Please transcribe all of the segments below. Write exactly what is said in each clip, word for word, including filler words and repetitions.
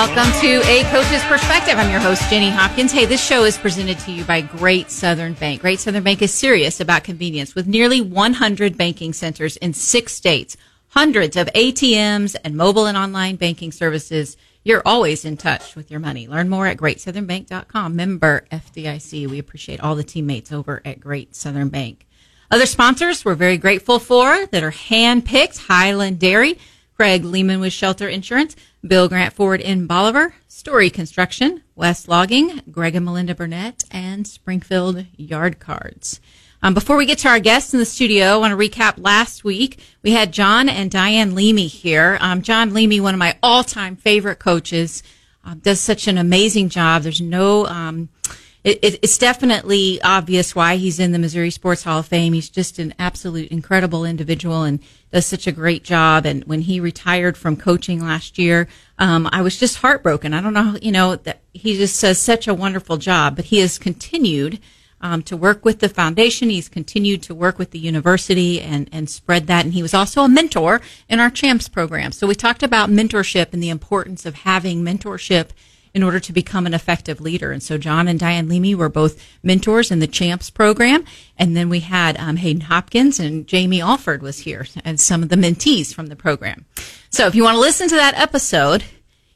Welcome to A Coach's Perspective. I'm your host, Jenny Hopkins. Hey, this show is presented to you by Great Southern Bank. Great Southern Bank is serious about convenience with nearly one hundred banking centers in six states, hundreds of A T Ms, and mobile and online banking services. You're always in touch with your money. Learn more at great southern bank dot com. Member F D I C. We appreciate all the teammates over at Great Southern Bank. Other sponsors we're very grateful for that are hand-picked: Highland Dairy, Craig Lehman with Shelter Insurance, Bill Grant Ford in Bolivar, Story Construction, West Logging, Greg and Melinda Burnett, and Springfield Yard Cards. Um, before we get to our guests in the studio, I want to recap last week. We had John and Diane Leamy here. Um, John Leamy, one of my all-time favorite coaches, uh, does such an amazing job. There's no, um, it, it's definitely obvious why he's in the Missouri Sports Hall of Fame. He's just an absolute incredible individual and does such a great job. And when he retired from coaching last year, um, I was just heartbroken. I don't know, you know, that he just does such a wonderful job, but he has continued Um, to work with the foundation. He's continued to work with the university and, and spread that. And he was also a mentor in our Champs program. So we talked about mentorship and the importance of having mentorship in order to become an effective leader. And so John and Diane Leamy were both mentors in the Champs program. And then we had um, Hayden Hopkins and Jamie Alford was here and some of the mentees from the program. So if you want to listen to that episode,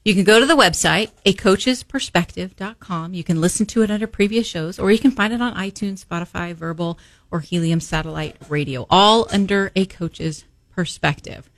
you can go to the website, a coaches perspective dot com. You can listen to it under previous shows, or you can find it on iTunes, Spotify, Verbal, or Helium Satellite Radio, all under A Coach's Perspective.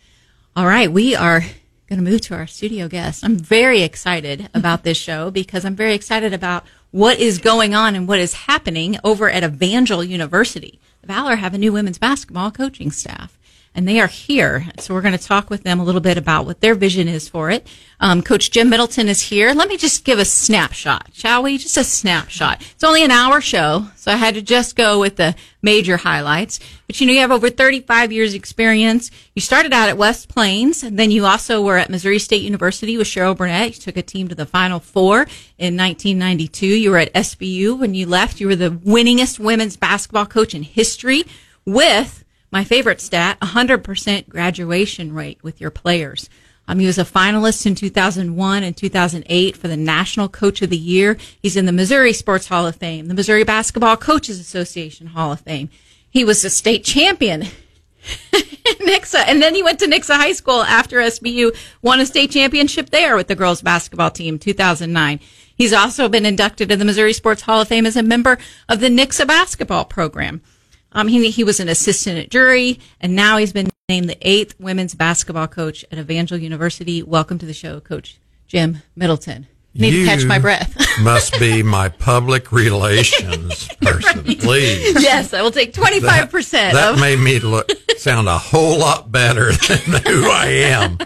All right, we are going to move to our studio guest. I'm very excited about this show because I'm very excited about what is going on and what is happening over at Evangel University. Valor have a new women's basketball coaching staff, and they are here. So we're going to talk with them a little bit about what their vision is for it. Um, Coach Jim Middleton is here. Let me just give a snapshot, shall we? Just a snapshot. It's only an hour show, so I had to just go with the major highlights. But, you know, you have over thirty-five years experience. You started out at West Plains, and then you also were at Missouri State University with Cheryl Burnett. You took a team to the Final Four in nineteen ninety-two. You were at S B U. When you left, you were the winningest women's basketball coach in history with, my favorite stat, one hundred percent graduation rate with your players. Um, he was a finalist in two thousand one and two thousand eight for the National Coach of the Year. He's in the Missouri Sports Hall of Fame, the Missouri Basketball Coaches Association Hall of Fame. He was a state champion at Nixa, and then he went to Nixa High School after S B U, won a state championship there with the girls basketball team in two thousand nine. He's also been inducted to the Missouri Sports Hall of Fame as a member of the Nixa basketball program. Um, he, he was an assistant at Drury, and now he's been named the eighth women's basketball coach at Evangel University. Welcome to the show, Coach Jim Middleton. I need you to catch my breath. Must be my public relations person, right. Please. Yes, I will take twenty-five percent. That, that of... made me look sound a whole lot better than who I am.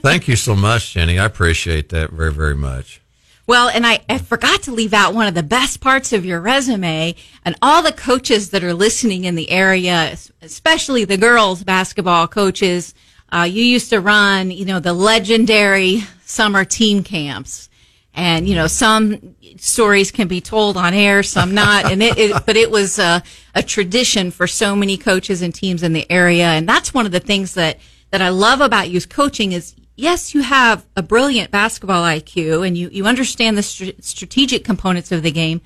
Thank you so much, Jenny. I appreciate that very, very much. Well, and I, I forgot to leave out one of the best parts of your resume, and all the coaches that are listening in the area, especially the girls basketball coaches, uh, you used to run, you know, the legendary summer team camps. And, you know, some stories can be told on air, some not. And it, it but it was a, a tradition for so many coaches and teams in the area. And that's one of the things that, that I love about youth coaching is, yes, you have a brilliant basketball I Q and you, you understand the st- strategic components of the game,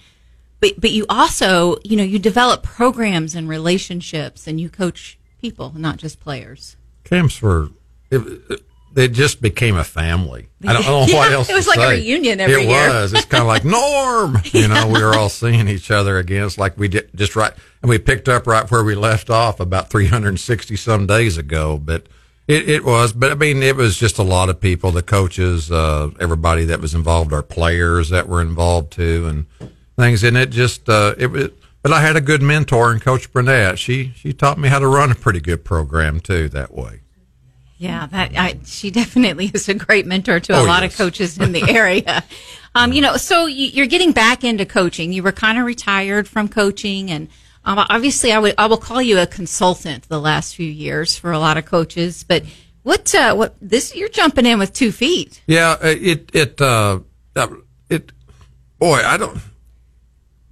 but but you also, you know, you develop programs and relationships and you coach people, not just players. Camps were, it, they just became a family. I don't, I don't know what yeah, else It was to like say. A reunion every it year. It was. It's kind of like Norm. You know, yeah. We were all seeing each other again. It's like we did just right, and we picked up right where we left off about three hundred sixty some days ago, but It it was, but I mean, it was just a lot of people, the coaches, uh, everybody that was involved, our players that were involved too, and things. And it just, uh, it, it but I had a good mentor in Coach Burnett. She, she taught me how to run a pretty good program too that way. Yeah, that I, she definitely is a great mentor to a oh, lot yes. of coaches in the area. um, you know, so you, you're getting back into coaching. You were kind of retired from coaching and, Um, obviously, I would I will call you a consultant the last few years for a lot of coaches. But what uh, what this you're jumping in with two feet? Yeah, it it uh, it boy, I don't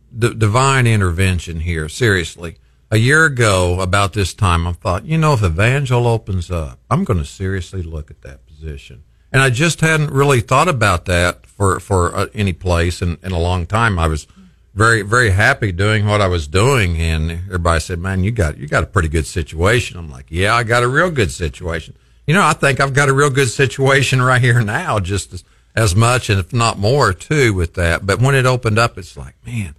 D- divine intervention here. Seriously, a year ago about this time, I thought, you know, if Evangel opens up, I'm going to seriously look at that position. And I just hadn't really thought about that for, for uh, any place in, in a long time. I was very, very happy doing what I was doing. And everybody said, man, you got, you got a pretty good situation. I'm like, yeah, I got a real good situation. You know, I think I've got a real good situation right here now, just as, as much, and if not more too, with that. But when it opened up, it's like, man,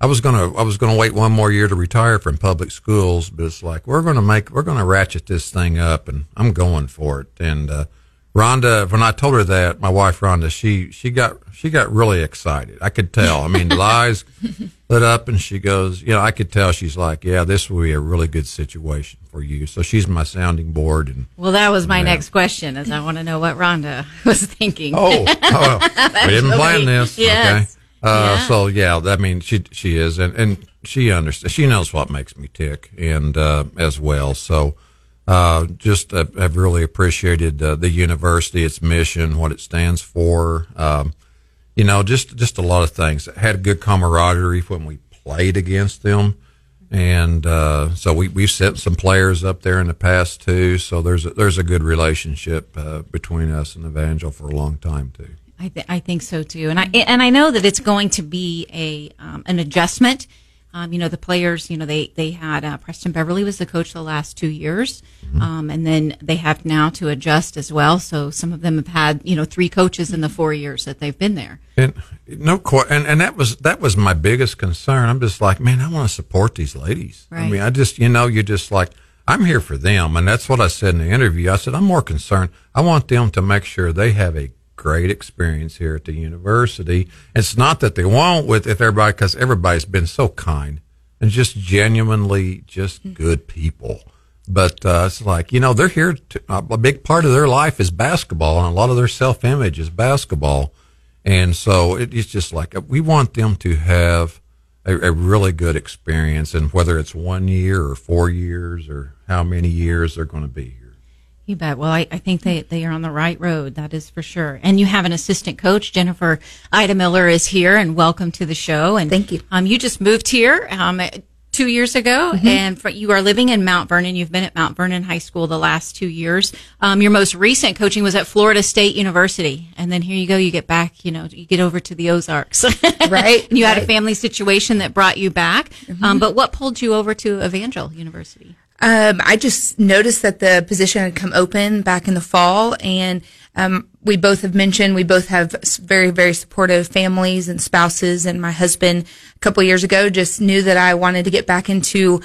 I was going to, I was going to wait one more year to retire from public schools, but it's like, we're going to make, we're going to ratchet this thing up, and I'm going for it. And, uh, Rhonda, when I told her that, my wife Rhonda, she, she got, she got really excited. I could tell. I mean, the eyes lit up, and she goes, you know, I could tell she's like, yeah, this will be a really good situation for you. So she's my sounding board. And well, that was my that. next question, is I want to know what Rhonda was thinking. Oh, oh we didn't plan this. Yes. Okay. Uh, yeah. So yeah, I mean, she, she is, and, and she understands, she knows what makes me tick, and, uh, as well. So, Uh, just uh, I've really appreciated uh, the university, its mission, what it stands for. Um, you know, just just a lot of things. I had a good camaraderie when we played against them, and uh, so we we've sent some players up there in the past too. So there's a, there's a good relationship uh, between us and Evangel for a long time too. I th- I think so too, and I and I know that it's going to be a um, an adjustment. Um, you know, the players, you know, they, they had uh, Preston Beverly was the coach the last two years, mm-hmm. um, and then they have now to adjust as well. So some of them have had, you know, three coaches in the four years that they've been there. And no, and, and that was that was my biggest concern. I'm just like, man, I want to support these ladies. Right. I mean, I just, you know, you're just like, I'm here for them. And that's what I said in the interview. I said, I'm more concerned. I want them to make sure they have a great experience here at the university. It's not that they won't with if everybody, because everybody's been so kind and just genuinely just good people. But uh, it's like, you know, they're here to, a big part of their life is basketball, and a lot of their self-image is basketball. And so it, it's just like we want them to have a, a really good experience, and whether it's one year or four years or how many years they're going to be here. You bet. Well, I, I think they, they are on the right road. That is for sure. And you have an assistant coach. Jennifer Eidemiller is here, and welcome to the show. And thank you. Um, you just moved here um, two years ago, mm-hmm. and for, you are living in Mount Vernon. You've been at Mount Vernon High School the last two years. Um, your most recent coaching was at Florida State University. And then here you go. You get back, you know, you get over to the Ozarks. Right. And you had right. a family situation that brought you back. Mm-hmm. Um, but what pulled you over to Evangel University? Um, I just noticed that the position had come open back in the fall, and um, we both have mentioned we both have very, very supportive families and spouses, and my husband a couple of years ago just knew that I wanted to get back into,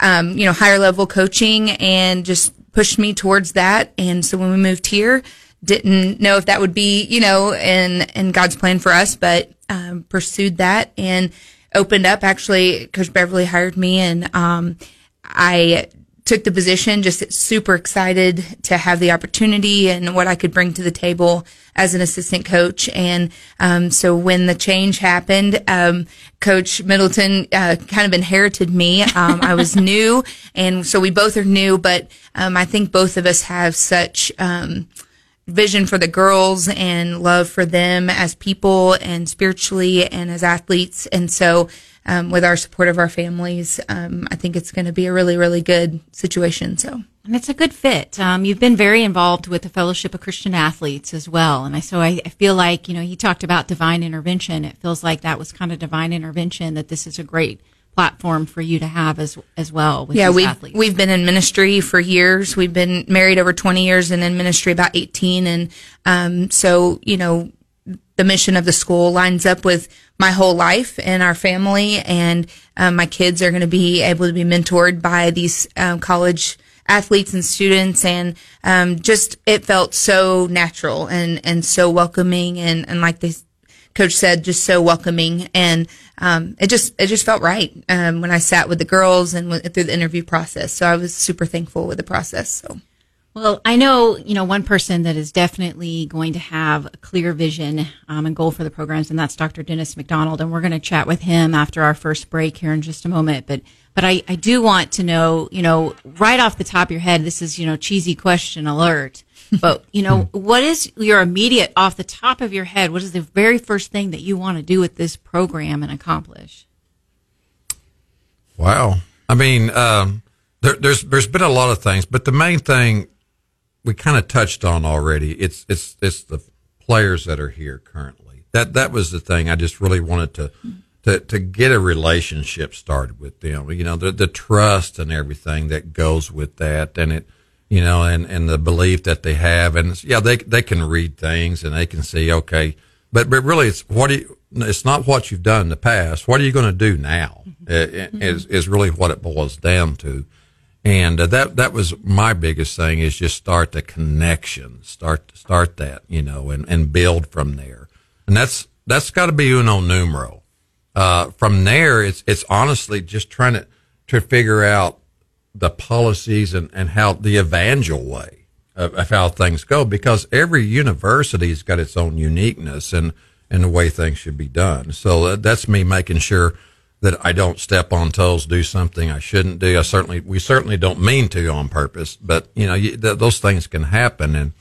um, you know, higher level coaching, and just pushed me towards that. And so when we moved here, didn't know if that would be, you know, in, in God's plan for us, but um, pursued that and opened up. Actually, Coach Beverly hired me, and um, I took the position, just super excited to have the opportunity and what I could bring to the table as an assistant coach. And um, so when the change happened, um, Coach Middleton uh, kind of inherited me. Um, I was new, and so we both are new, but um, I think both of us have such um, vision for the girls and love for them as people and spiritually and as athletes. And so Um, with our support of our families, um, I think it's going to be a really, really good situation. So, and it's a good fit. Um, you've been very involved with the Fellowship of Christian Athletes as well. And I, so I, I feel like, you know, he talked about divine intervention. It feels like that was kind of divine intervention, that this is a great platform for you to have as as well with yeah, these we've, athletes. We've been in ministry for years. We've been married over twenty years and in ministry about eighteen. And um, so, you know, the mission of the school lines up with my whole life and our family, and um, my kids are going to be able to be mentored by these um, college athletes and students, and um, just it felt so natural and, and so welcoming, and, and like the coach said, just so welcoming, and um, it just it just felt right um, when I sat with the girls and went through the interview process. So I was super thankful with the process. So. Well, I know, you know, one person that is definitely going to have a clear vision um, and goal for the programs, and that's Doctor Dennis McDonald. And we're going to chat with him after our first break here in just a moment. But but I, I do want to know, you know, right off the top of your head, this is, you know, cheesy question alert. But, you know, what is your immediate off the top of your head? What is the very first thing that you want to do with this program and accomplish? Wow. I mean, um, there, there's there's been a lot of things, but the main thing we kind of touched on already. It's it's it's the players that are here currently. That that was the thing. I just really wanted to to, to get a relationship started with them. You know, the the trust and everything that goes with that, and it, you know, and, and the belief that they have, and yeah, they they can read things and they can see okay, but but really, it's what do you, it's not what you've done in the past. What are you going to do now? Mm-hmm. It, mm-hmm. Is is really what it boils down to. And uh, that that was my biggest thing, is just start the connection, start start that, you know, and, and build from there. And that's that's got to be uno numero. Uh, from there, it's it's honestly just trying to, to figure out the policies and, and how the evangel way of, of how things go, because every university's got its own uniqueness and, and the way things should be done. So that's me making sure that I don't step on toes, do something I shouldn't do. I certainly, we certainly don't mean to on purpose, but you know, you, th- those things can happen and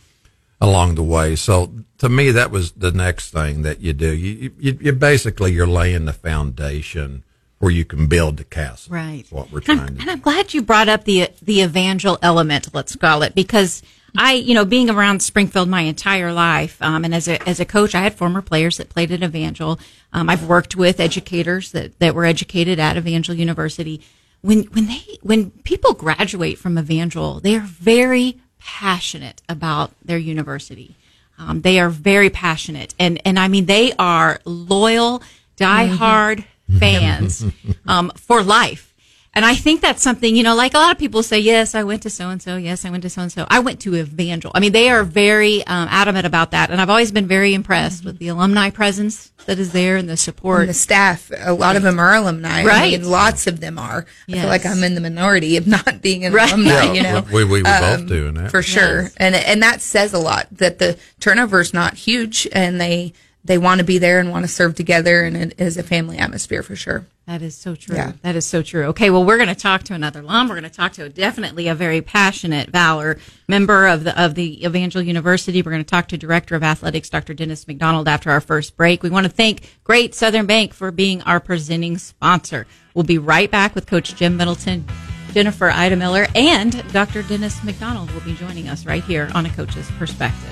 along the way. So to me, that was the next thing that you do. You, you, you basically, you're laying the foundation where you can build the castle. Right. That's what we're trying and to do. And I'm glad you brought up the, the evangel element, let's call it, because I, you know, being around Springfield my entire life, um, and as a as a coach, I had former players that played at Evangel. Um, I've worked with educators that, that were educated at Evangel University. When when they when people graduate from Evangel, they are very passionate about their university. Um, they are very passionate, and and I mean they are loyal, diehard mm-hmm. fans um, for life. And I think that's something, you know, like a lot of people say, yes, I went to so-and-so. Yes, I went to so-and-so. I went to Evangel. I mean, they are very um, adamant about that. And I've always been very impressed mm-hmm. with the alumni presence that is there and the support. And the staff, a lot right. of them are alumni. Right. I mean, lots of them are. Yes. I feel like I'm in the minority of not being an right. alumni, yeah, you know. We, we, we um, both do. That. For sure. Yes. And and that says a lot, that the turnover is not huge, and they, they want to be there and want to serve together, and it is a family atmosphere for sure. That is so true. Yeah. That is so true. Okay, well, we're going to talk to another alum. We're going to talk to definitely a very passionate Valor member of the of the Evangel University. We're going to talk to Director of Athletics, Doctor Dennis McDonald, after our first break. We want to thank Great Southern Bank for being our presenting sponsor. We'll be right back with Coach Jim Middleton, Jennifer Eidemiller, and Doctor Dennis McDonald will be joining us right here on A Coach's Perspective.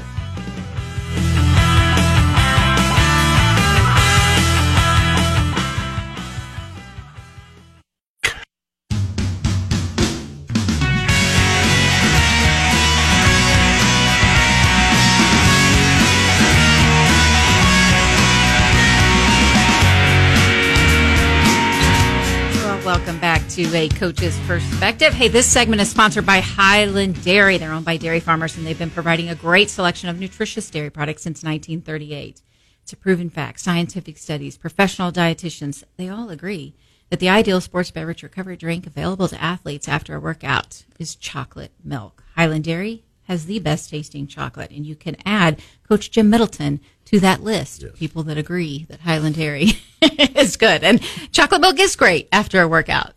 Welcome back to A Coach's Perspective. Hey, this segment is sponsored by Highland Dairy. They're owned by dairy farmers, and they've been providing a great selection of nutritious dairy products since nineteen thirty-eight. It's a proven fact. Scientific studies, professional dietitians, they all agree that the ideal sports beverage recovery drink available to athletes after a workout is chocolate milk. Highland Dairy has the best tasting chocolate, and you can add Coach Jim Middleton to that list. Yes. People that agree that Highland Dairy is good, and chocolate milk is great after a workout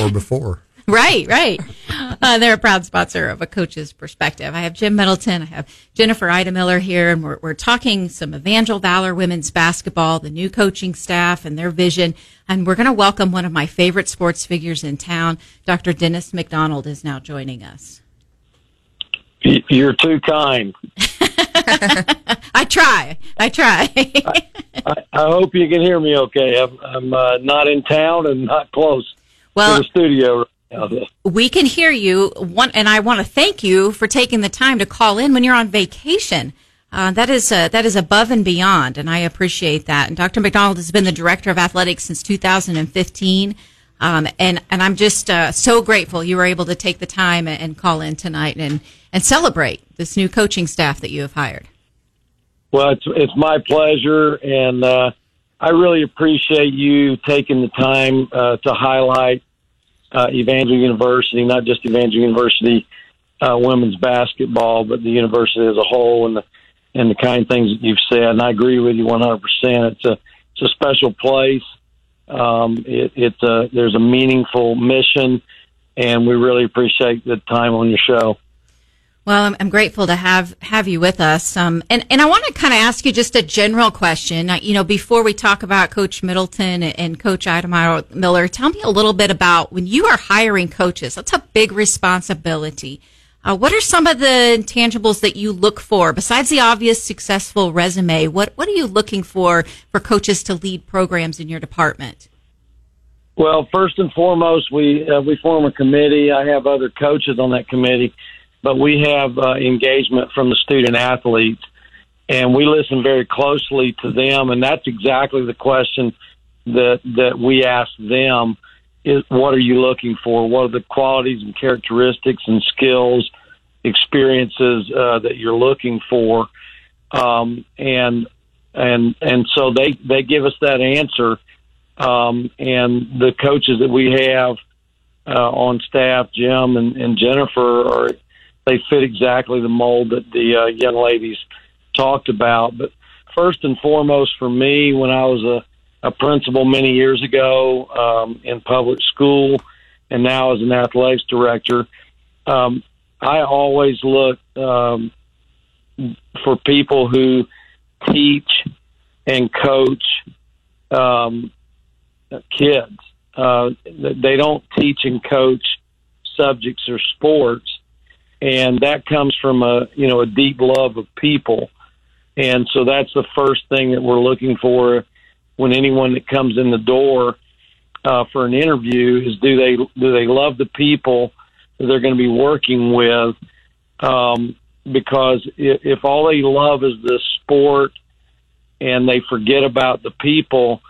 or before. Right, right. Uh, they're a proud sponsor of A Coach's Perspective. I have Jim Middleton. I have Jennifer Eidemiller here, and we're, we're talking some Evangel Valor women's basketball, the new coaching staff and their vision. And we're going to welcome one of my favorite sports figures in town. Doctor Dennis McDonald is now joining us. You're too kind. I try. I try. I, I, I hope you can hear me okay. I'm, I'm uh, not in town and not close well, to the studio right now. We can hear you, one, and I want to thank you for taking the time to call in when you're on vacation. Uh, that is uh, that is above and beyond, and I appreciate that. And Doctor McDonald has been the Director of Athletics since two thousand fifteen. Um, and, and I'm just uh, so grateful you were able to take the time and, and call in tonight and, and celebrate this new coaching staff that you have hired. Well, it's, it's my pleasure, and uh, I really appreciate you taking the time uh, to highlight uh, Evangel University, not just Evangel University uh, women's basketball, but the university as a whole, and the, and the kind of things that you've said, and I agree with you one hundred percent. It's a, it's a special place. Um, it, it, uh, there's a meaningful mission, and we really appreciate the time on your show. Well, I'm, I'm grateful to have, have you with us. Um, and, and I want to kind of ask you just a general question. You know, before we talk about Coach Middleton and, and Coach Eidemiller, tell me a little bit about when you are hiring coaches. That's a big responsibility. Uh, what are some of the intangibles that you look for besides the obvious successful resume? What what are you looking for for coaches to lead programs in your department? Well, first and foremost, we uh, we form a committee. I have other coaches on that committee, but we have uh, engagement from the student athletes, and we listen very closely to them. And that's exactly the question that that we ask them: is what are you looking for? What are the qualities and characteristics and skills, experiences uh, that you're looking for? Um, and and and so they they give us that answer. Um, and the coaches that we have uh, on staff, Jim and, and Jennifer, are, they fit exactly the mold that the uh, young ladies talked about. But first and foremost for me, when I was a, a principal many years ago um, in public school and now as an athletics director, um, I always look um, for people who teach and coach um kids. Uh, they don't teach and coach subjects or sports, and that comes from a you know a deep love of people. And so that's the first thing that we're looking for when anyone that comes in the door uh, for an interview is do they do they love the people that they're going to be working with? Um, because if, if all they love is the sport and they forget about the people,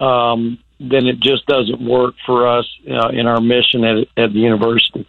um, then it just doesn't work for us uh, in our mission at, at the university.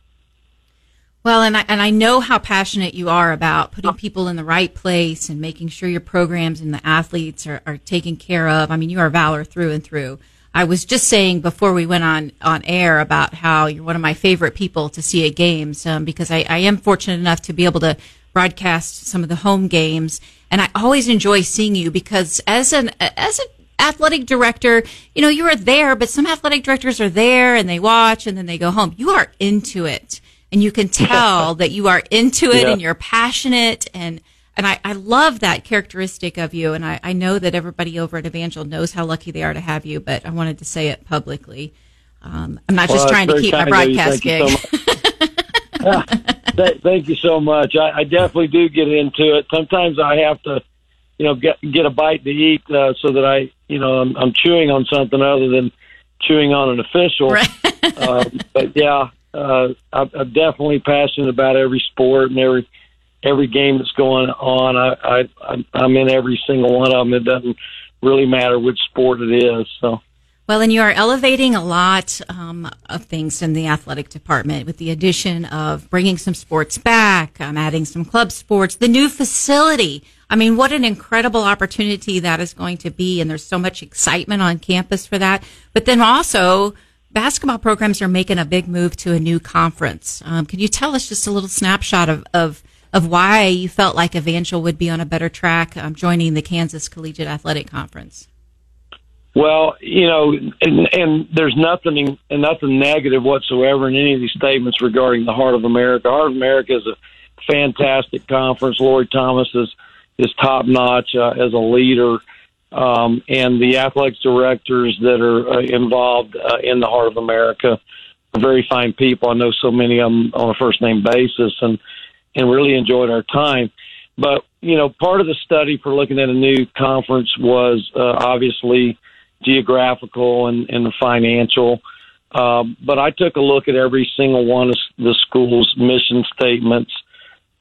Well, and I, and I know how passionate you are about putting people in the right place and making sure your programs and the athletes are, are taken care of. I mean, you are Valor through and through. I was just saying before we went on, on air about how you're one of my favorite people to see at games um, because I, I am fortunate enough to be able to broadcast some of the home games. And I always enjoy seeing you because as an as a athletic director, you know, you are there, but some athletic directors are there and they watch and then they go home. You are into it, and you can tell that you are into it, yeah. And you're passionate, and and I, I love that characteristic of you, and I, I know that everybody over at Evangel knows how lucky they are to have you, but I wanted to say it publicly. Um, I'm not well, just trying to keep my broadcast gig. Thank you so much. I, I definitely do get into it. Sometimes I have to you know, get get a bite to eat uh, so that I, you know, I'm, I'm chewing on something other than chewing on an official. Right. uh, but, yeah, uh, I'm, I'm definitely passionate about every sport and every every game that's going on. I, I, I'm in every single one of them. It doesn't really matter which sport it is. So. Well, and you are elevating a lot um, of things in the athletic department with the addition of bringing some sports back, um, adding some club sports, the new facility. I mean, what an incredible opportunity that is going to be, and there's so much excitement on campus for that. But then also, basketball programs are making a big move to a new conference. Um, can you tell us just a little snapshot of, of, of why you felt like Evangel would be on a better track um, joining the Kansas Collegiate Athletic Conference? Well, you know, and, and there's nothing nothing negative whatsoever in any of these statements regarding the Heart of America. Heart of America is a fantastic conference. Lori Thomas is is top-notch uh, as a leader, um, and the athletics directors that are uh, involved uh, in the Heart of America are very fine people. I know so many of them on a first-name basis and, and really enjoyed our time. But, you know, part of the study for looking at a new conference was uh, obviously geographical and, and financial. Uh, but I took a look at every single one of the school's mission statements,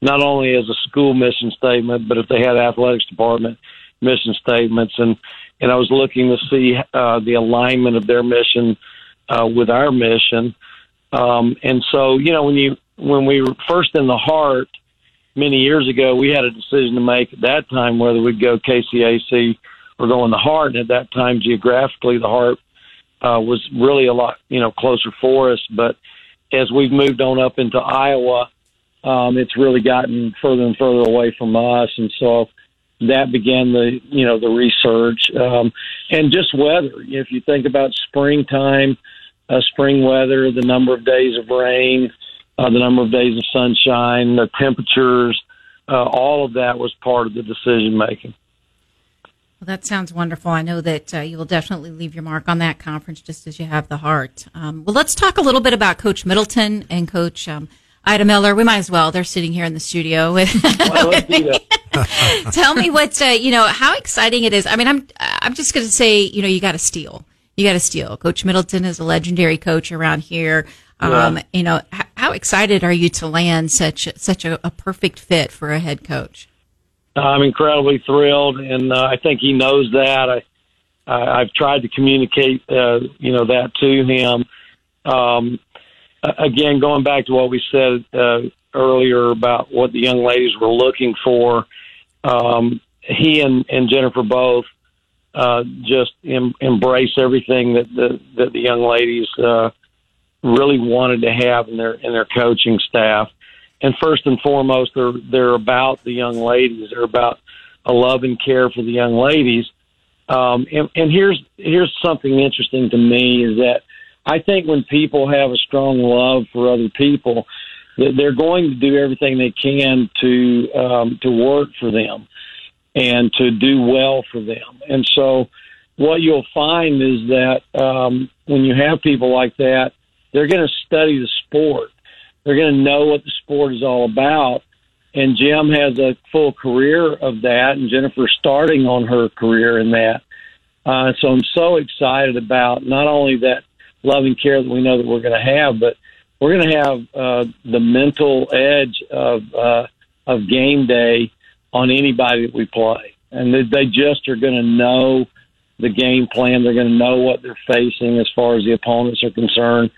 not only as a school mission statement, but if they had athletics department mission statements. And, and I was looking to see uh, the alignment of their mission uh, with our mission. Um, and so, you know, when you when we were first in the Heart many years ago, we had a decision to make at that time whether we'd go K C A C or go in the Heart. And at that time, geographically, the Heart uh, was really a lot, you know, closer for us. But as we've moved on up into Iowa, Um, it's really gotten further and further away from us, and so that began the you know the research um, and just weather. If you think about springtime, uh, spring weather, the number of days of rain, uh, the number of days of sunshine, the temperatures, uh, all of that was part of the decision making. Well, that sounds wonderful. I know that uh, you will definitely leave your mark on that conference, just as you have the Heart. Um, well, let's talk a little bit about Coach Middleton and Coach Um, Eidemiller, we might as well. They're sitting here in the studio with, well, with me. Tell me what, uh, you know, how exciting it is. I mean, I'm I'm just going to say, you know, you got to steal. You got to steal. Coach Middleton is a legendary coach around here. Um, yeah. You know, h- how excited are you to land such such a, a perfect fit for a head coach? I'm incredibly thrilled, and uh, I think he knows that. I, I I've tried to communicate, uh, you know, that to him. Um, again, going back to what we said uh, earlier about what the young ladies were looking for, um, he and, and Jennifer both uh, just em- embrace everything that the, that the young ladies uh, really wanted to have in their in their coaching staff. And first and foremost, they're they're about the young ladies. They're about a love and care for the young ladies. Um, and, and here's here's something interesting to me is that I think when people have a strong love for other people, they're going to do everything they can to um, to work for them and to do well for them. And so what you'll find is that um, when you have people like that, they're going to study the sport. They're going to know what the sport is all about. And Jim has a full career of that, and Jennifer's starting on her career in that. Uh, so I'm so excited about not only that love and care that we know that we're going to have, but we're going to have uh, the mental edge of uh, of game day on anybody that we play. And they, they just are going to know the game plan. They're going to know what they're facing as far as the opponents are concerned.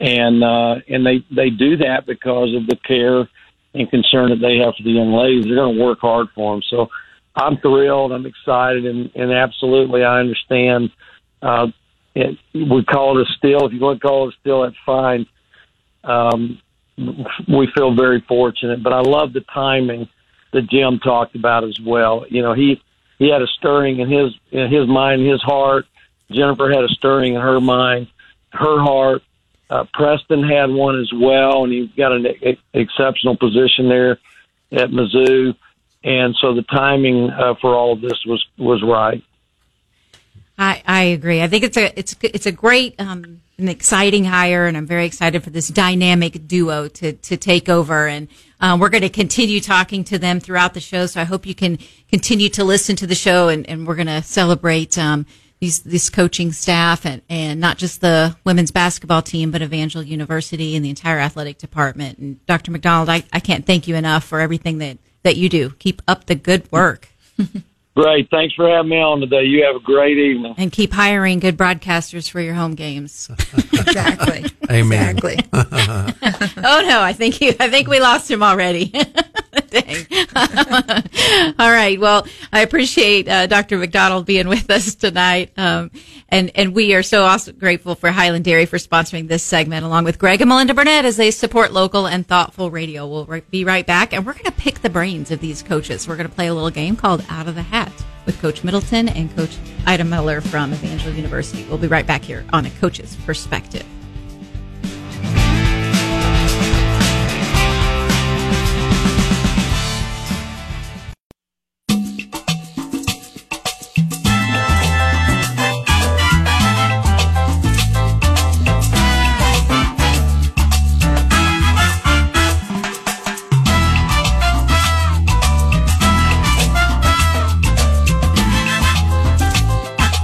And uh, and they, they do that because of the care and concern that they have for the young ladies. They're going to work hard for them. So I'm thrilled. I'm excited. And, and absolutely, I understand. Uh, it, we call it a steal. If you want to call it a steal, that's fine. Um, we feel very fortunate. But I love the timing that Jim talked about as well. You know, he, he had a stirring in his, in his mind, his heart. Jennifer had a stirring in her mind, her heart. Uh, Preston had one as well, and he's got an e- exceptional position there at Mizzou. And so the timing uh, for all of this was, was right. I, I agree. I think it's a it's it's a great um, an exciting hire, and I'm very excited for this dynamic duo to to take over. And uh, we're going to continue talking to them throughout the show. So I hope you can continue to listen to the show, and, and we're going to celebrate Um, These, this coaching staff and, and not just the women's basketball team, but Evangel University and the entire athletic department. And Doctor McDonald, I, I can't thank you enough for everything that, that you do. Keep up the good work. Great. Thanks for having me on today. You have a great evening. And keep hiring good broadcasters for your home games. Exactly. Amen. Exactly. Oh, no, I think you, I think we lost him already. Dang. All right. Well, I appreciate uh, Doctor McDonald being with us tonight. Um, and, and we are so also grateful for Highland Dairy for sponsoring this segment, along with Greg and Melinda Burnett as they support local and thoughtful radio. We'll re- be right back, and we're going to pick the brains of these coaches. We're going to play a little game called Out of the Hat with Coach Middleton and Coach Eidemiller from Evangel University. We'll be right back here on A Coach's Perspective.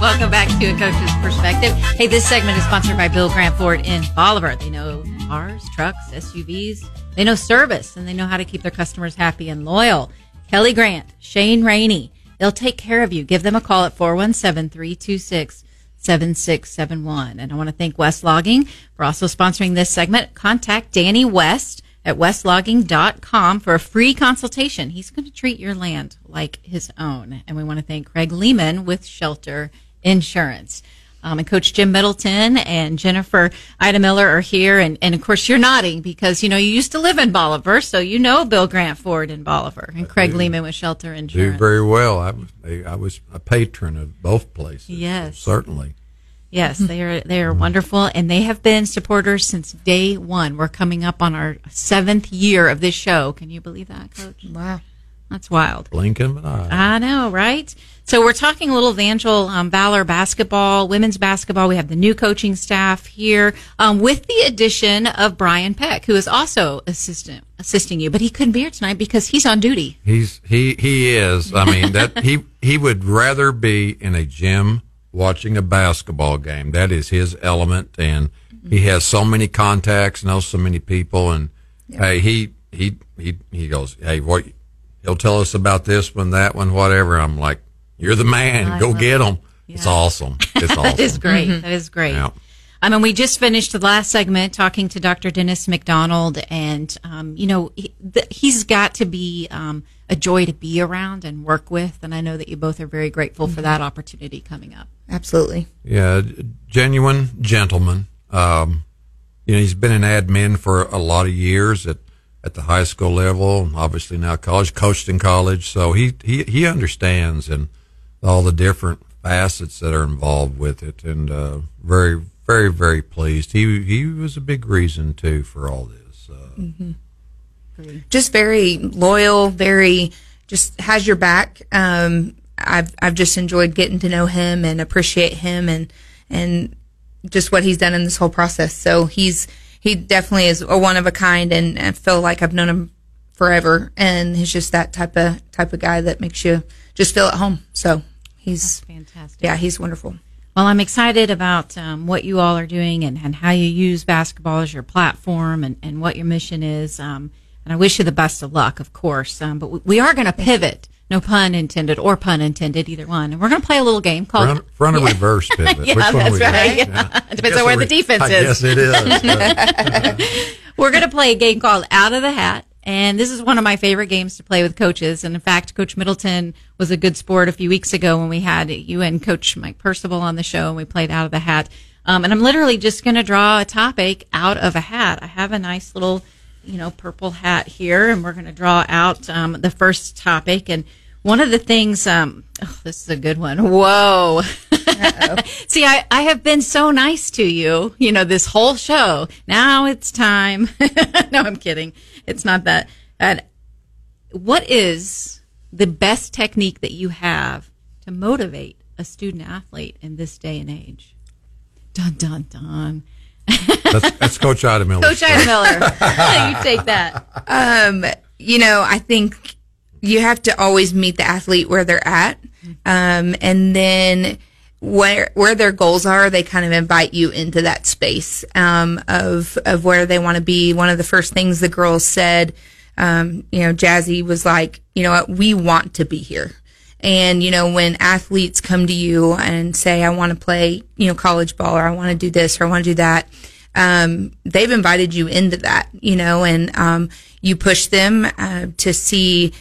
Welcome back to A Coach's Perspective. Hey, this segment is sponsored by Bill Grant Ford in Bolivar. They know cars, trucks, S U Vs. They know service, and they know how to keep their customers happy and loyal. Kelly Grant, Shane Rainey, they'll take care of you. Give them a call at four one seven, three two six, seven six seven one. And I want to thank West Logging for also sponsoring this segment. Contact Danny West at west logging dot com for a free consultation. He's going to treat your land like his own. And we want to thank Craig Lehman with Shelter Insurance. Um, and Coach Jim Middleton and Jennifer Eidemiller are here. And, and, of course, you're nodding because, you know, you used to live in Bolivar, so you know Bill Grant Ford in Bolivar and I Craig do. Lehman with Shelter Insurance. Do very well. I was a, I was a patron of both places. Yes. Certainly. Yes, they are they are wonderful, and they have been supporters since day one. We're coming up on our seventh year of this show. Can you believe that, Coach? Wow. That's wild. Blink of an eye. I know, right? So we're talking a little Evangel um, Valor basketball, women's basketball. We have the new coaching staff here um, with the addition of Brian Peck, who is also assistant assisting you. But he couldn't be here tonight because he's on duty. He's he he is. I mean, that he he would rather be in a gym watching a basketball game. That is his element, and he has so many contacts, knows so many people, and yeah. hey, he he he he goes, hey, what? He'll tell us about this one, that one, whatever. I'm like, you're the man. I Go get them. Yeah. It's awesome. It's awesome. That is great. Mm-hmm. That is great. Yeah. I mean, we just finished the last segment talking to Doctor Dennis McDonald, and, um, you know, he, the, he's got to be um, a joy to be around and work with, and I know that you both are very grateful mm-hmm. for that opportunity coming up. Absolutely. Yeah, genuine gentleman. Um, you know, he's been an admin for a lot of years at at the high school level, obviously now college, coached in college. So he, he, he understands and all the different facets that are involved with it. And, uh, very, very, very pleased. He, he was a big reason too for all this. Uh, mm-hmm. Just very loyal, very, just has your back. Um, I've, I've just enjoyed getting to know him and appreciate him and, and just what he's done in this whole process. So he's, He definitely is a one of a kind, and I feel like I've known him forever. And he's just that type of type of guy that makes you just feel at home. So he's That's fantastic. Yeah, he's wonderful. Well, I'm excited about um, what you all are doing and, and how you use basketball as your platform and, and what your mission is. Um, and I wish you the best of luck, of course. Um, but we, we are going to pivot. No pun intended, or pun intended, either one. And we're going to play a little game called front, front yeah. or reverse pivot. yeah, Which one that's right. Yeah. Yeah. It depends on where re- the defense I is. Yes, it is. But, uh. We're going to play a game called Out of the Hat, and this is one of my favorite games to play with coaches. And in fact, Coach Middleton was a good sport a few weeks ago when we had you and Coach Mike Percival on the show, and we played Out of the Hat. Um, and I'm literally just going to draw a topic out of a hat. I have a nice little, you know, purple hat here, and we're going to draw out um, the first topic. And one of the things, um, oh, this is a good one. Whoa. See, I, I have been so nice to you, you know, this whole show. Now it's time. No, I'm kidding. It's not that. And what is the best technique that you have to motivate a student athlete in this day and age? Dun, dun, dun. that's, that's Coach Eidemiller. Coach Eidemiller, you take that. Um, you know, I think you have to always meet the athlete where they're at, um, and then where where their goals are. They kind of invite you into that space um, of of where they want to be. One of the first things the girls said, um, you know, Jazzy was like, you know what, we want to be here. And, you know, when athletes come to you and say, I want to play, you know, college ball, or I want to do this, or I want to do that, um, they've invited you into that, you know, and um, you push them uh, to see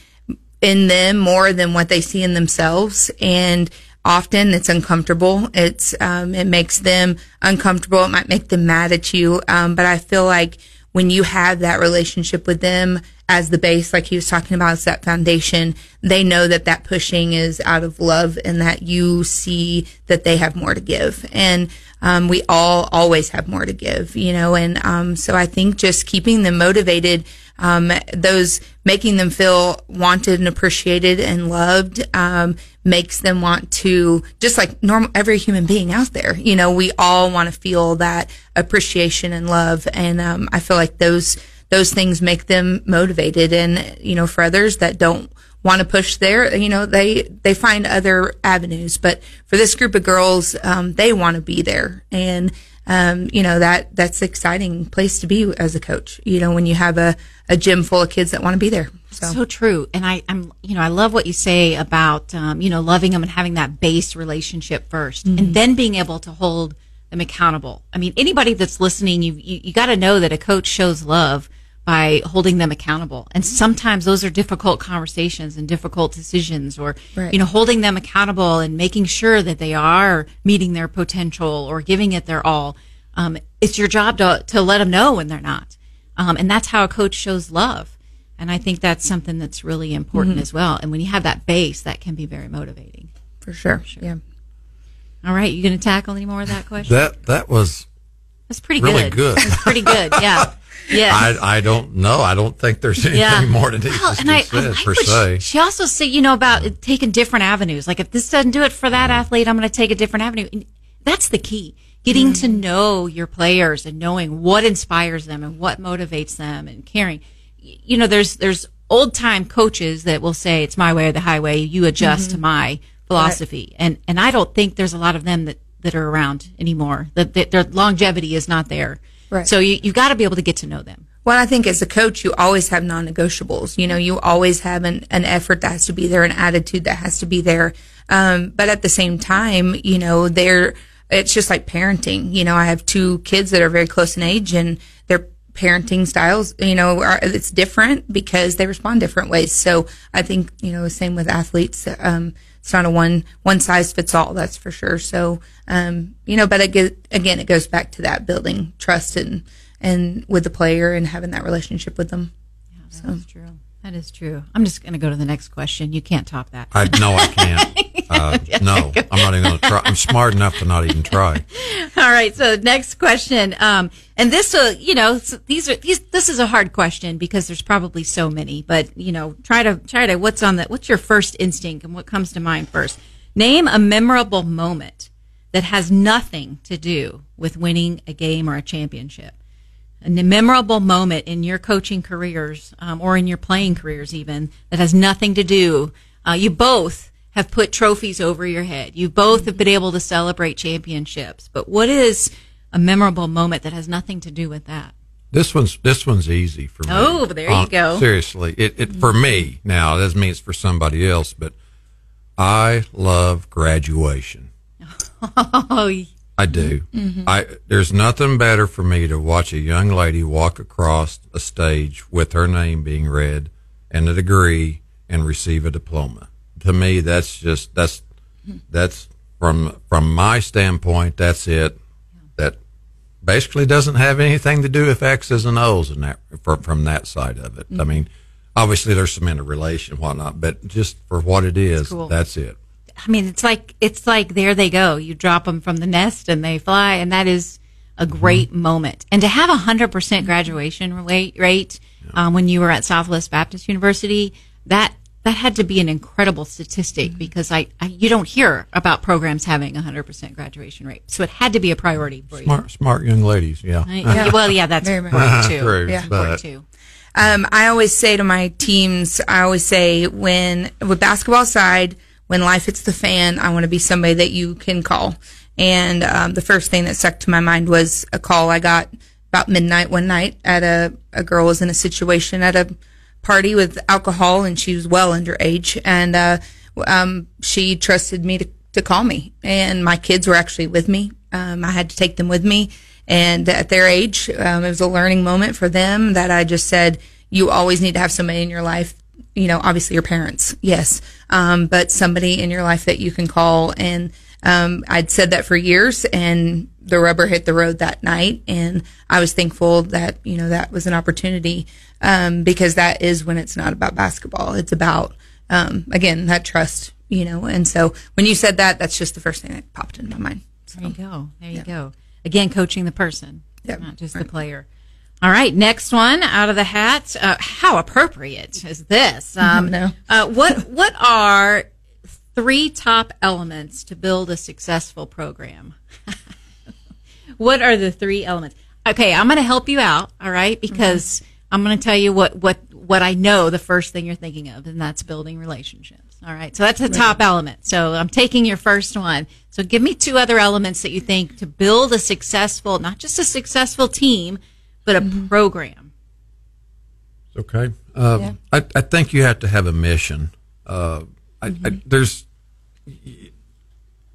in them more than what they see in themselves. And often it's uncomfortable. It's um, it makes them uncomfortable. It might make them mad at you. Um, but I feel like when you have that relationship with them as the base, like he was talking about, is that foundation, they know that that pushing is out of love and that you see that they have more to give. And um, we all always have more to give, you know. And um, so I think just keeping them motivated, um, those making them feel wanted and appreciated and loved um, makes them want to, just like normal every human being out there, you know, we all want to feel that appreciation and love. And um, I feel like those those things make them motivated. And, you know, for others that don't want to push there, you know, they they find other avenues. But for this group of girls, um, they want to be there. And Um, you know, that, that's an exciting place to be as a coach, you know, when you have a, a gym full of kids that want to be there. So, so true. And I, I'm, you know, I love what you say about, um, you know, loving them and having that base relationship first mm-hmm. and then being able to hold them accountable. I mean, anybody that's listening, you, you, you got to know that a coach shows love by holding them accountable. And sometimes those are difficult conversations and difficult decisions, or, right. you know, holding them accountable and making sure that they are meeting their potential or giving it their all. Um, it's your job to, to let them know when they're not. Um, and that's how a coach shows love. And I think that's something that's really important mm-hmm. as well. And when you have that base, that can be very motivating. For sure. For sure. Yeah. All right. You going to tackle any more of that question? That, that was, that's pretty really good. Really good. That's pretty good. Yeah. Yes. I, I don't know. I don't think there's anything yeah. more to do. Well, and I, said, I like per se. She, she also said, you know, about yeah. taking different avenues. Like, if this doesn't do it for that yeah. athlete, I'm going to take a different avenue. And that's the key. Getting mm. to know your players and knowing what inspires them and what motivates them and caring. You know, there's there's old time coaches that will say it's my way or the highway. You adjust mm-hmm. to my philosophy. Right. And and I don't think there's a lot of them that, that are around anymore. That the, their longevity is not there. Right. So you, you've got to be able to get to know them. Well, I think as a coach, you always have non-negotiables. You know, you always have an, an effort that has to be there, an attitude that has to be there. Um, but at the same time, you know, they're, it's just like parenting. You know, I have two kids that are very close in age, and their parenting styles, you know, are, it's different because they respond different ways. So I think, you know, same with athletes. Um, it's not a one, one size fits all, that's for sure. So, um, you know, but again, again, it goes back to that building trust and, and with the player and having that relationship with them. Yeah, that so. is true. That is true. I'm just going to go to the next question. You can't top that. I, no, I can't. Uh, no, I'm not even going to try. I'm smart enough to not even try. All right. So next question. Um, and this, uh, you know, these are these. This is a hard question because there's probably so many. But you know, try to try to. What's on the? What's your first instinct and what comes to mind first? Name a memorable moment that has nothing to do with winning a game or a championship. A memorable moment in your coaching careers um, or in your playing careers even that has nothing to do. Uh, you both have put trophies over your head. You both have been able to celebrate championships. But what is a memorable moment that has nothing to do with that? This one's this one's easy for me. Oh, there you uh, go. Seriously. It, it for me now, it doesn't mean it's for somebody else, but I love graduation. Oh, yeah. I do. Mm-hmm. I there's nothing better for me to watch a young lady walk across a stage with her name being read and a degree and receive a diploma. To me, that's just that's that's from from my standpoint, that's it. That basically doesn't have anything to do with X's and O's and that for, from that side of it. Mm-hmm. I mean, obviously there's some interrelation and whatnot, but just for what it is, that's, cool. that's it. I mean, it's like it's like there they go. You drop them from the nest and they fly, and that is a great mm-hmm. moment. And to have a hundred percent graduation rate, rate yeah. um, when you were at Southwest Baptist University, that that had to be an incredible statistic mm-hmm. because I, I you don't hear about programs having a hundred percent graduation rate, so it had to be a priority for smart, you. Smart young ladies, yeah. I, yeah. Well, yeah, that's very important too. True, yeah, important too. Um, I always say to my teams, I always say when with basketball side. When life hits the fan, I want to be somebody that you can call. And um, the first thing that stuck to my mind was a call I got about midnight one night at a, a girl was in a situation at a party with alcohol, and she was well underage. And uh, um, she trusted me to, to call me. And my kids were actually with me. Um, I had to take them with me. And at their age, um, it was a learning moment for them that I just said, you always need to have somebody in your life. You know, obviously your parents, yes, um, but somebody in your life that you can call. And um, I'd said that for years, and the rubber hit the road that night. And I was thankful that, you know, that was an opportunity um, because that is when it's not about basketball. It's about, um, again, that trust, you know. And so when you said that, that's just the first thing that popped into my mind. So, there you go. There you yeah. go. Again, coaching the person, yep. not just right. the player. All right, next one out of the hat. Uh, how appropriate is this? Um, no. uh, what What are three top elements to build a successful program? What are the three elements? Okay, I'm going to help you out. All right, because mm-hmm. I'm going to tell you what what what I know. The first thing you're thinking of, and that's building relationships. All right, so that's the top right. element. So I'm taking your first one. So give me two other elements that you think to build a successful, not just a successful team. But a mm-hmm. program. Okay. Um, yeah. I, I think you have to have a mission. Uh, I, mm-hmm. I, there's,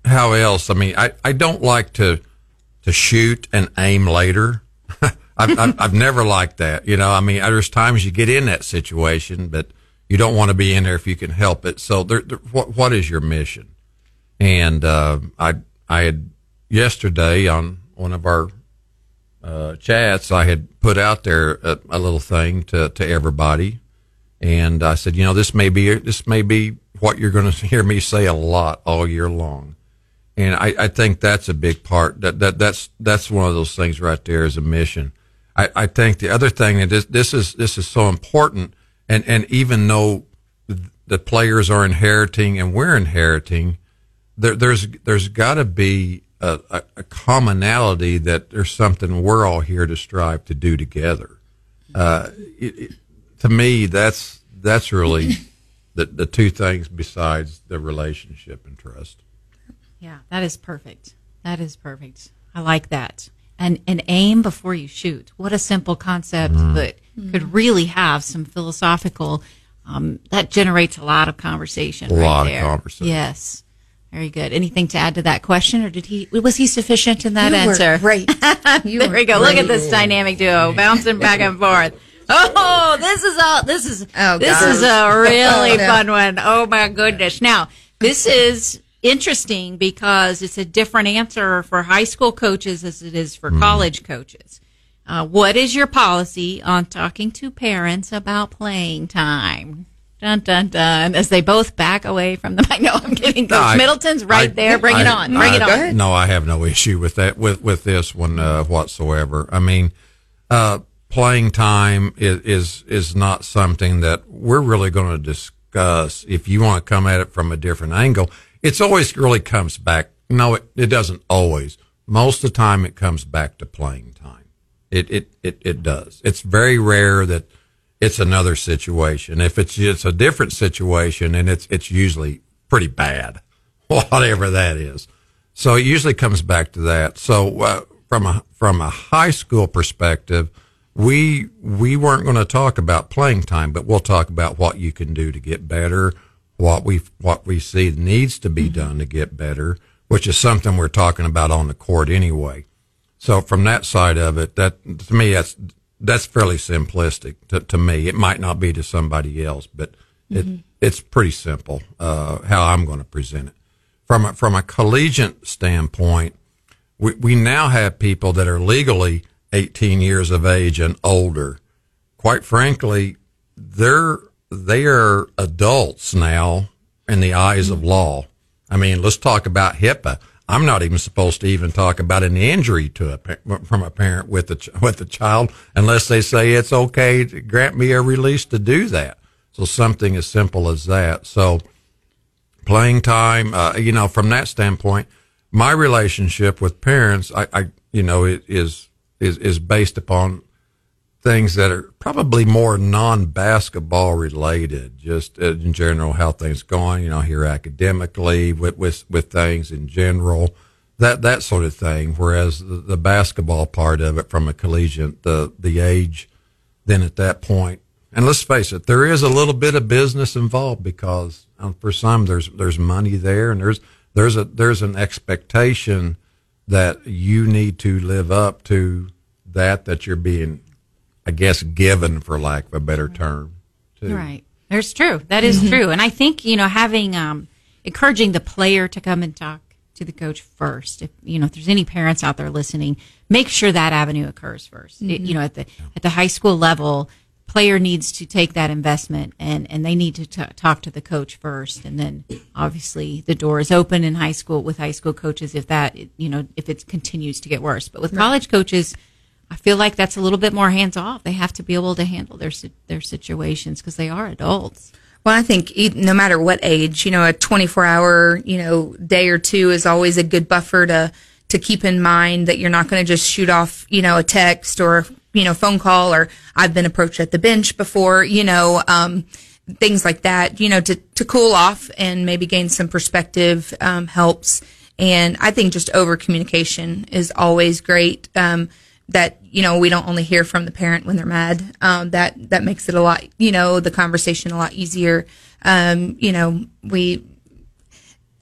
how else? I mean, I, I don't like to to shoot and aim later. I've, I've, I've never liked that. You know, I mean, there's times you get in that situation, but you don't want to be in there if you can help it. So there, there, what what is your mission? And uh, I, I had yesterday on one of our Uh, chats, I had put out there a, a little thing to, to everybody, and I said, you know, this may be this may be what you're going to hear me say a lot all year long, and I, I think that's a big part. That that that's that's one of those things right there is a mission. I, I think the other thing, and this, this is this is so important, and, and even though the players are inheriting and we're inheriting, there, there's there's got to be a, a, a commonality that there's something we're all here to strive to do together. Uh, it, it, to me, that's that's really the, the two things besides the relationship and trust. Yeah, that is perfect. That is perfect. I like that. And and aim before you shoot. What a simple concept mm. that could really have some philosophical. Um, that generates a lot of conversation. A right lot there. Of conversation. Yes, very good. Anything to add to that question, or did he was he sufficient in that you answer? Were great. You there we go. Great. Look at this dynamic duo bouncing back and forth. Oh, this is all. This is oh, this gosh. is a really oh, no. fun one. Oh my goodness! Now this is. Interesting because it's a different answer for high school coaches as it is for mm. college coaches. Uh, what is your policy on talking to parents about playing time? Dun, dun, dun. As they both back away from the mic. No, I'm kidding. Coach no, I, Middleton's right I, there. Bring I, it on. Bring I, it on. No, I have no issue with that, with, with this one uh, whatsoever. I mean, uh, playing time is, is, is not something that we're really going to discuss if you want to come at it from a different angle. It's always really comes back. No, it, it doesn't always. Most of the time it comes back to playing time. It, it, it, it does. It's very rare that it's another situation. If it's, it's a different situation and it's, it's usually pretty bad, whatever that is. So it usually comes back to that. So, uh, from a, from a high school perspective, we, we weren't going to talk about playing time, but we'll talk about what you can do to get better. What we what we see needs to be done to get better, which is something we're talking about on the court anyway. So from that side of it, that to me that's that's fairly simplistic. To, to me, it might not be to somebody else, but it mm-hmm. it's pretty simple uh, how I'm going to present it. From a, from a collegiate standpoint, we we now have people that are legally eighteen years of age and older. Quite frankly, they're They are adults now in the eyes of law. I mean, let's talk about HIPAA. I'm not even supposed to even talk about an injury to a, from a parent with a, with a child unless they say it's okay to grant me a release to do that. So something as simple as that. So playing time, uh, you know, from that standpoint, my relationship with parents, I, I you know, it is, is, is based upon things that are probably more non-basketball related, just in general, how things going, you know, here academically with, with, with things in general, that, that sort of thing. Whereas the, the basketball part of it from a collegiate, the, the age, then at that point, and let's face it, there is a little bit of business involved because um, for some there's, there's money there and there's, there's a, there's an expectation that you need to live up to that, that you're being, I guess, given, for lack of a better term, too. Right. That's true. That is mm-hmm. true. And I think, you know, having, um, encouraging the player to come and talk to the coach first. If, you know, if there's any parents out there listening, make sure that avenue occurs first. Mm-hmm. It, you know, at the, at the high school level, player needs to take that investment and, and they need to t- talk to the coach first. And then obviously the door is open in high school with high school coaches if that, you know, if it continues to get worse. But with right. college coaches, I feel like that's a little bit more hands-off. They have to be able to handle their their situations because they are adults. Well, I think no matter what age, you know, a twenty-four hour, you know, day or two is always a good buffer to, to keep in mind that you're not going to just shoot off, you know, a text or, you know, phone call or I've been approached at the bench before, you know, um, things like that, you know, to, to cool off and maybe gain some perspective um, helps. And I think just over-communication is always great. Um that, you know, we don't only hear from the parent when they're mad. Um, that, that makes it a lot, you know, the conversation a lot easier. Um, you know, we,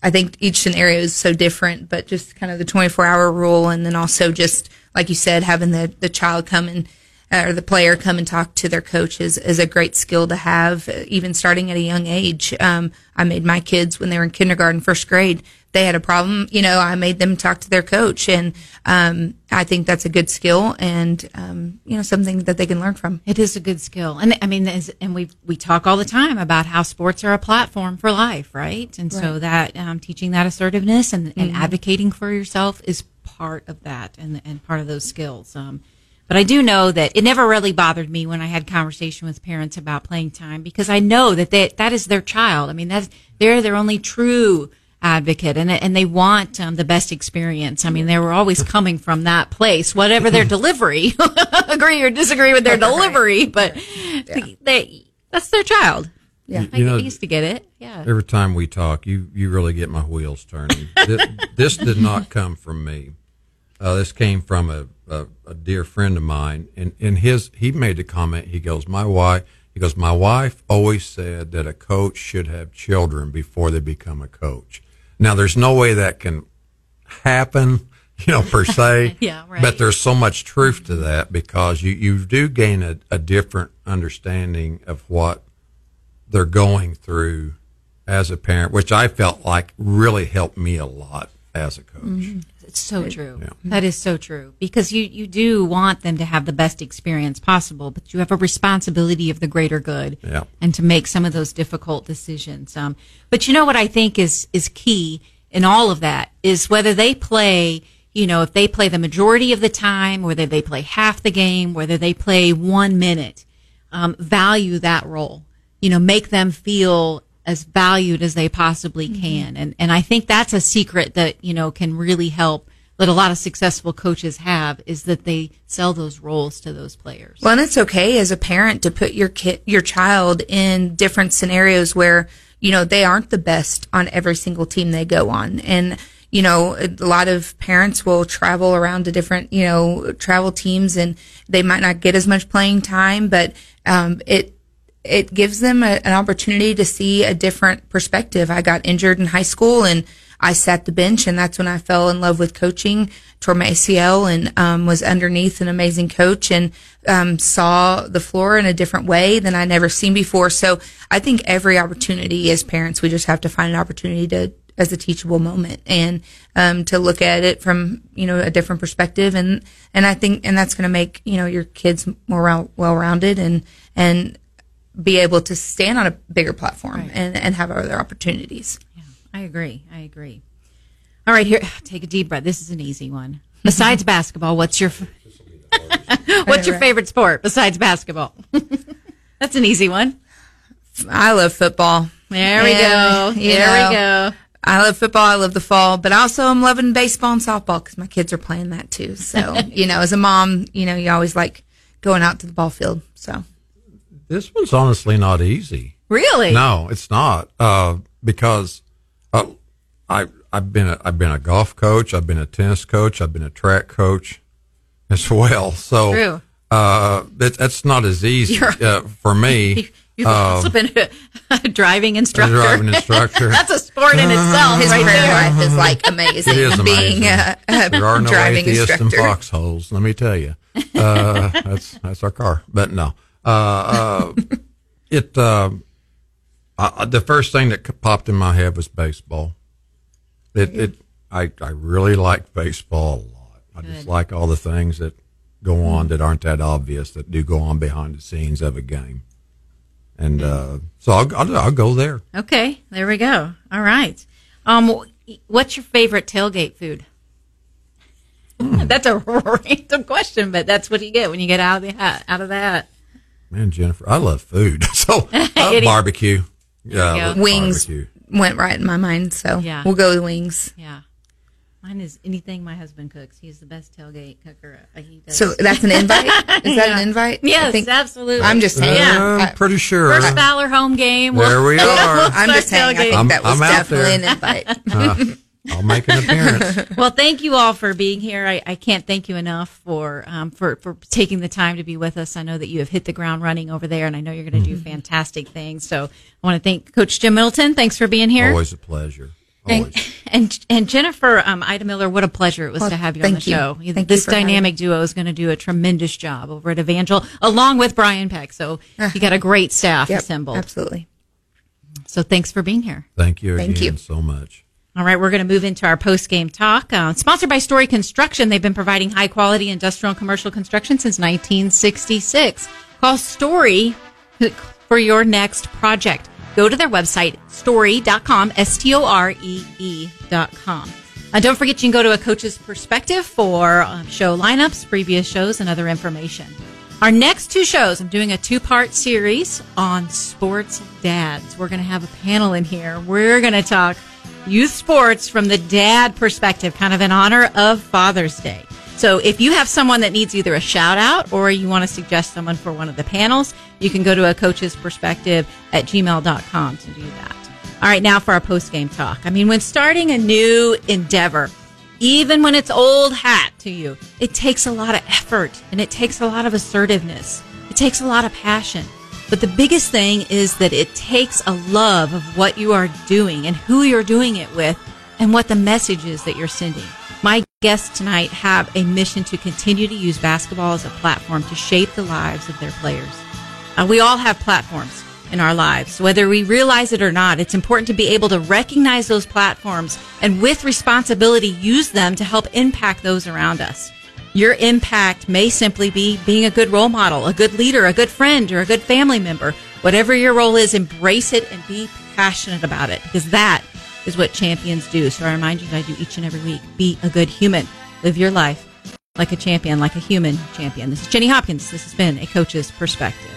I think each scenario is so different, but just kind of the twenty-four hour rule. And then also just, like you said, having the, the child come and, or the player come and talk to their coach is, is a great skill to have, even starting at a young age. Um, I made my kids when they were in kindergarten, first grade, they had a problem, you know, I made them talk to their coach. And um, I think that's a good skill and, um, you know, something that they can learn from. It is a good skill. And I mean, and we we talk all the time about how sports are a platform for life, right? And right. so that um, teaching that assertiveness and, mm-hmm. and advocating for yourself is part of that and, and part of those skills. Um, But I do know that it never really bothered me when I had conversation with parents about playing time, because I know that they, that is their child. I mean, that's, they're their only true advocate, and and they want um, the best experience. I mean, they were always coming from that place, whatever their delivery, agree or disagree with their delivery, but yeah. they, that's their child. Yeah, you, you know, I used to get it. Yeah. Every time we talk, you, you really get my wheels turning. this, this did not come from me. Uh, this came from a, a, a dear friend of mine, and, and his he made the comment. He goes, "My wife," he goes, "my wife always said that a coach should have children before they become a coach." Now, there's no way that can happen, you know, per se. Yeah, right. But there's so much truth to that, because you, you do gain a, a different understanding of what they're going through as a parent, which I felt like really helped me a lot as a coach. Mm-hmm. It's so true. Yeah. That is so true, because you, you do want them to have the best experience possible, but you have a responsibility of the greater good, yeah. and to make some of those difficult decisions. Um, but you know what I think is, is key in all of that is whether they play, you know, if they play the majority of the time, whether they play half the game, whether they play one minute, um, value that role, you know, make them feel as valued as they possibly can. And and I think that's a secret that, you know, can really help, that a lot of successful coaches have, is that they sell those roles to those players. Well, and it's okay as a parent to put your kid, your child in different scenarios where, you know, they aren't the best on every single team they go on. And, you know, a lot of parents will travel around to different, you know, travel teams, and they might not get as much playing time, but um, it, it gives them a, an opportunity to see a different perspective. I got injured in high school, and I sat the bench, and that's when I fell in love with coaching, tore my A C L, and um, was underneath an amazing coach, and um, saw the floor in a different way than I never seen before. So I think every opportunity, as parents, we just have to find an opportunity to, as a teachable moment, and um, to look at it from, you know, a different perspective. And, and I think, and that's going to make, you know, your kids more well-rounded and, and, be able to stand on a bigger platform, right. and, and have other opportunities. Yeah, I agree. I agree. All right, here, take a deep breath. This is an easy one. Besides basketball, what's your what's your favorite sport besides basketball? That's an easy one. I love football. There we and, go. There know, we go. I love football. I love the fall, but also I'm loving baseball and softball because my kids are playing that too. So, you know, as a mom, you know, you always like going out to the ball field. So. This one's honestly not easy. Really? No, it's not. Uh, because uh, I I've been a, I've been a golf coach, I've been a tennis coach, I've been a track coach as well. So True. uh that, that's not as easy uh, for me. You've uh, also been a, a driving instructor. A driving instructor. That's a sport in itself. His right prayer life is like amazing. It is amazing. Being a, a there are no atheists instructor. In foxholes. Let me tell you, uh, that's that's our car. But no. Uh, uh, it, uh, I, the first thing that popped in my head was baseball. It, it, I, I really like baseball a lot. I Good. Just like all the things that go on that aren't that obvious, that do go on behind the scenes of a game. And, uh, so I'll, I'll, I'll go there. Okay. There we go. All right. Um, what's your favorite tailgate food? Mm. That's a random question, but that's what you get when you get out of the hat, out of the hat. Man, Jennifer, I love food. So uh, barbecue. Yeah, wings barbecue. Went right in my mind. So yeah. We'll go with wings. Yeah, mine is anything my husband cooks. He's the best tailgate cooker. He does. So that's an invite. Is that yeah. an invite? Yes, I think, absolutely. I'm just saying. Uh, I'm pretty sure. First Valor home game. There we are. We'll I'm just saying. I think I'm, that was definitely an invite. uh, I'll make an appearance. Well, thank you all for being here. I, I can't thank you enough for, um, for, for taking the time to be with us. I know that you have hit the ground running over there, and I know you're going to do fantastic things. So I want to thank Coach Jim Middleton. Thanks for being here. Always a pleasure. Always. And, and, and Jennifer um, Eidemiller, what a pleasure it was well, to have you on the you. show. Thank this dynamic duo is going to do a tremendous job over at Evangel, along with Brian Peck. So uh, you got a great staff yep, assembled. Absolutely. So thanks for being here. Thank you again thank you. so much. All right, we're going to move into our post-game talk. Uh, sponsored by Story Construction, they've been providing high-quality industrial and commercial construction since nineteen sixty-six. Call Story for your next project. Go to their website, story dot com, S T O R E E dot com. Uh, don't forget, you can go to A Coach's Perspective for uh, show lineups, previous shows, and other information. Our next two shows, I'm doing a two-part series on sports dads. We're going to have a panel in here. We're going to talk youth sports from the dad perspective, kind of in honor of Father's Day. So if you have someone that needs either a shout-out or you want to suggest someone for one of the panels, you can go to a coaches perspective at gmail dot com to do that. All right, now for our post-game talk. I mean, when starting a new endeavor, even when it's old hat to you, it takes a lot of effort and it takes a lot of assertiveness. It takes a lot of passion. But the biggest thing is that it takes a love of what you are doing and who you're doing it with and what the message is that you're sending. My guests tonight have a mission to continue to use basketball as a platform to shape the lives of their players. Uh, we all have platforms in our lives, whether we realize it or not. It's important to be able to recognize those platforms and with responsibility use them to help impact those around us. Your impact may simply be being a good role model, a good leader, a good friend, or a good family member. Whatever your role is, embrace it and be passionate about it, because that is what champions do. So I remind you that I do each and every week. Be a good human. Live your life like a champion, like a human champion. This is Jenny Hopkins. This has been A Coach's Perspective.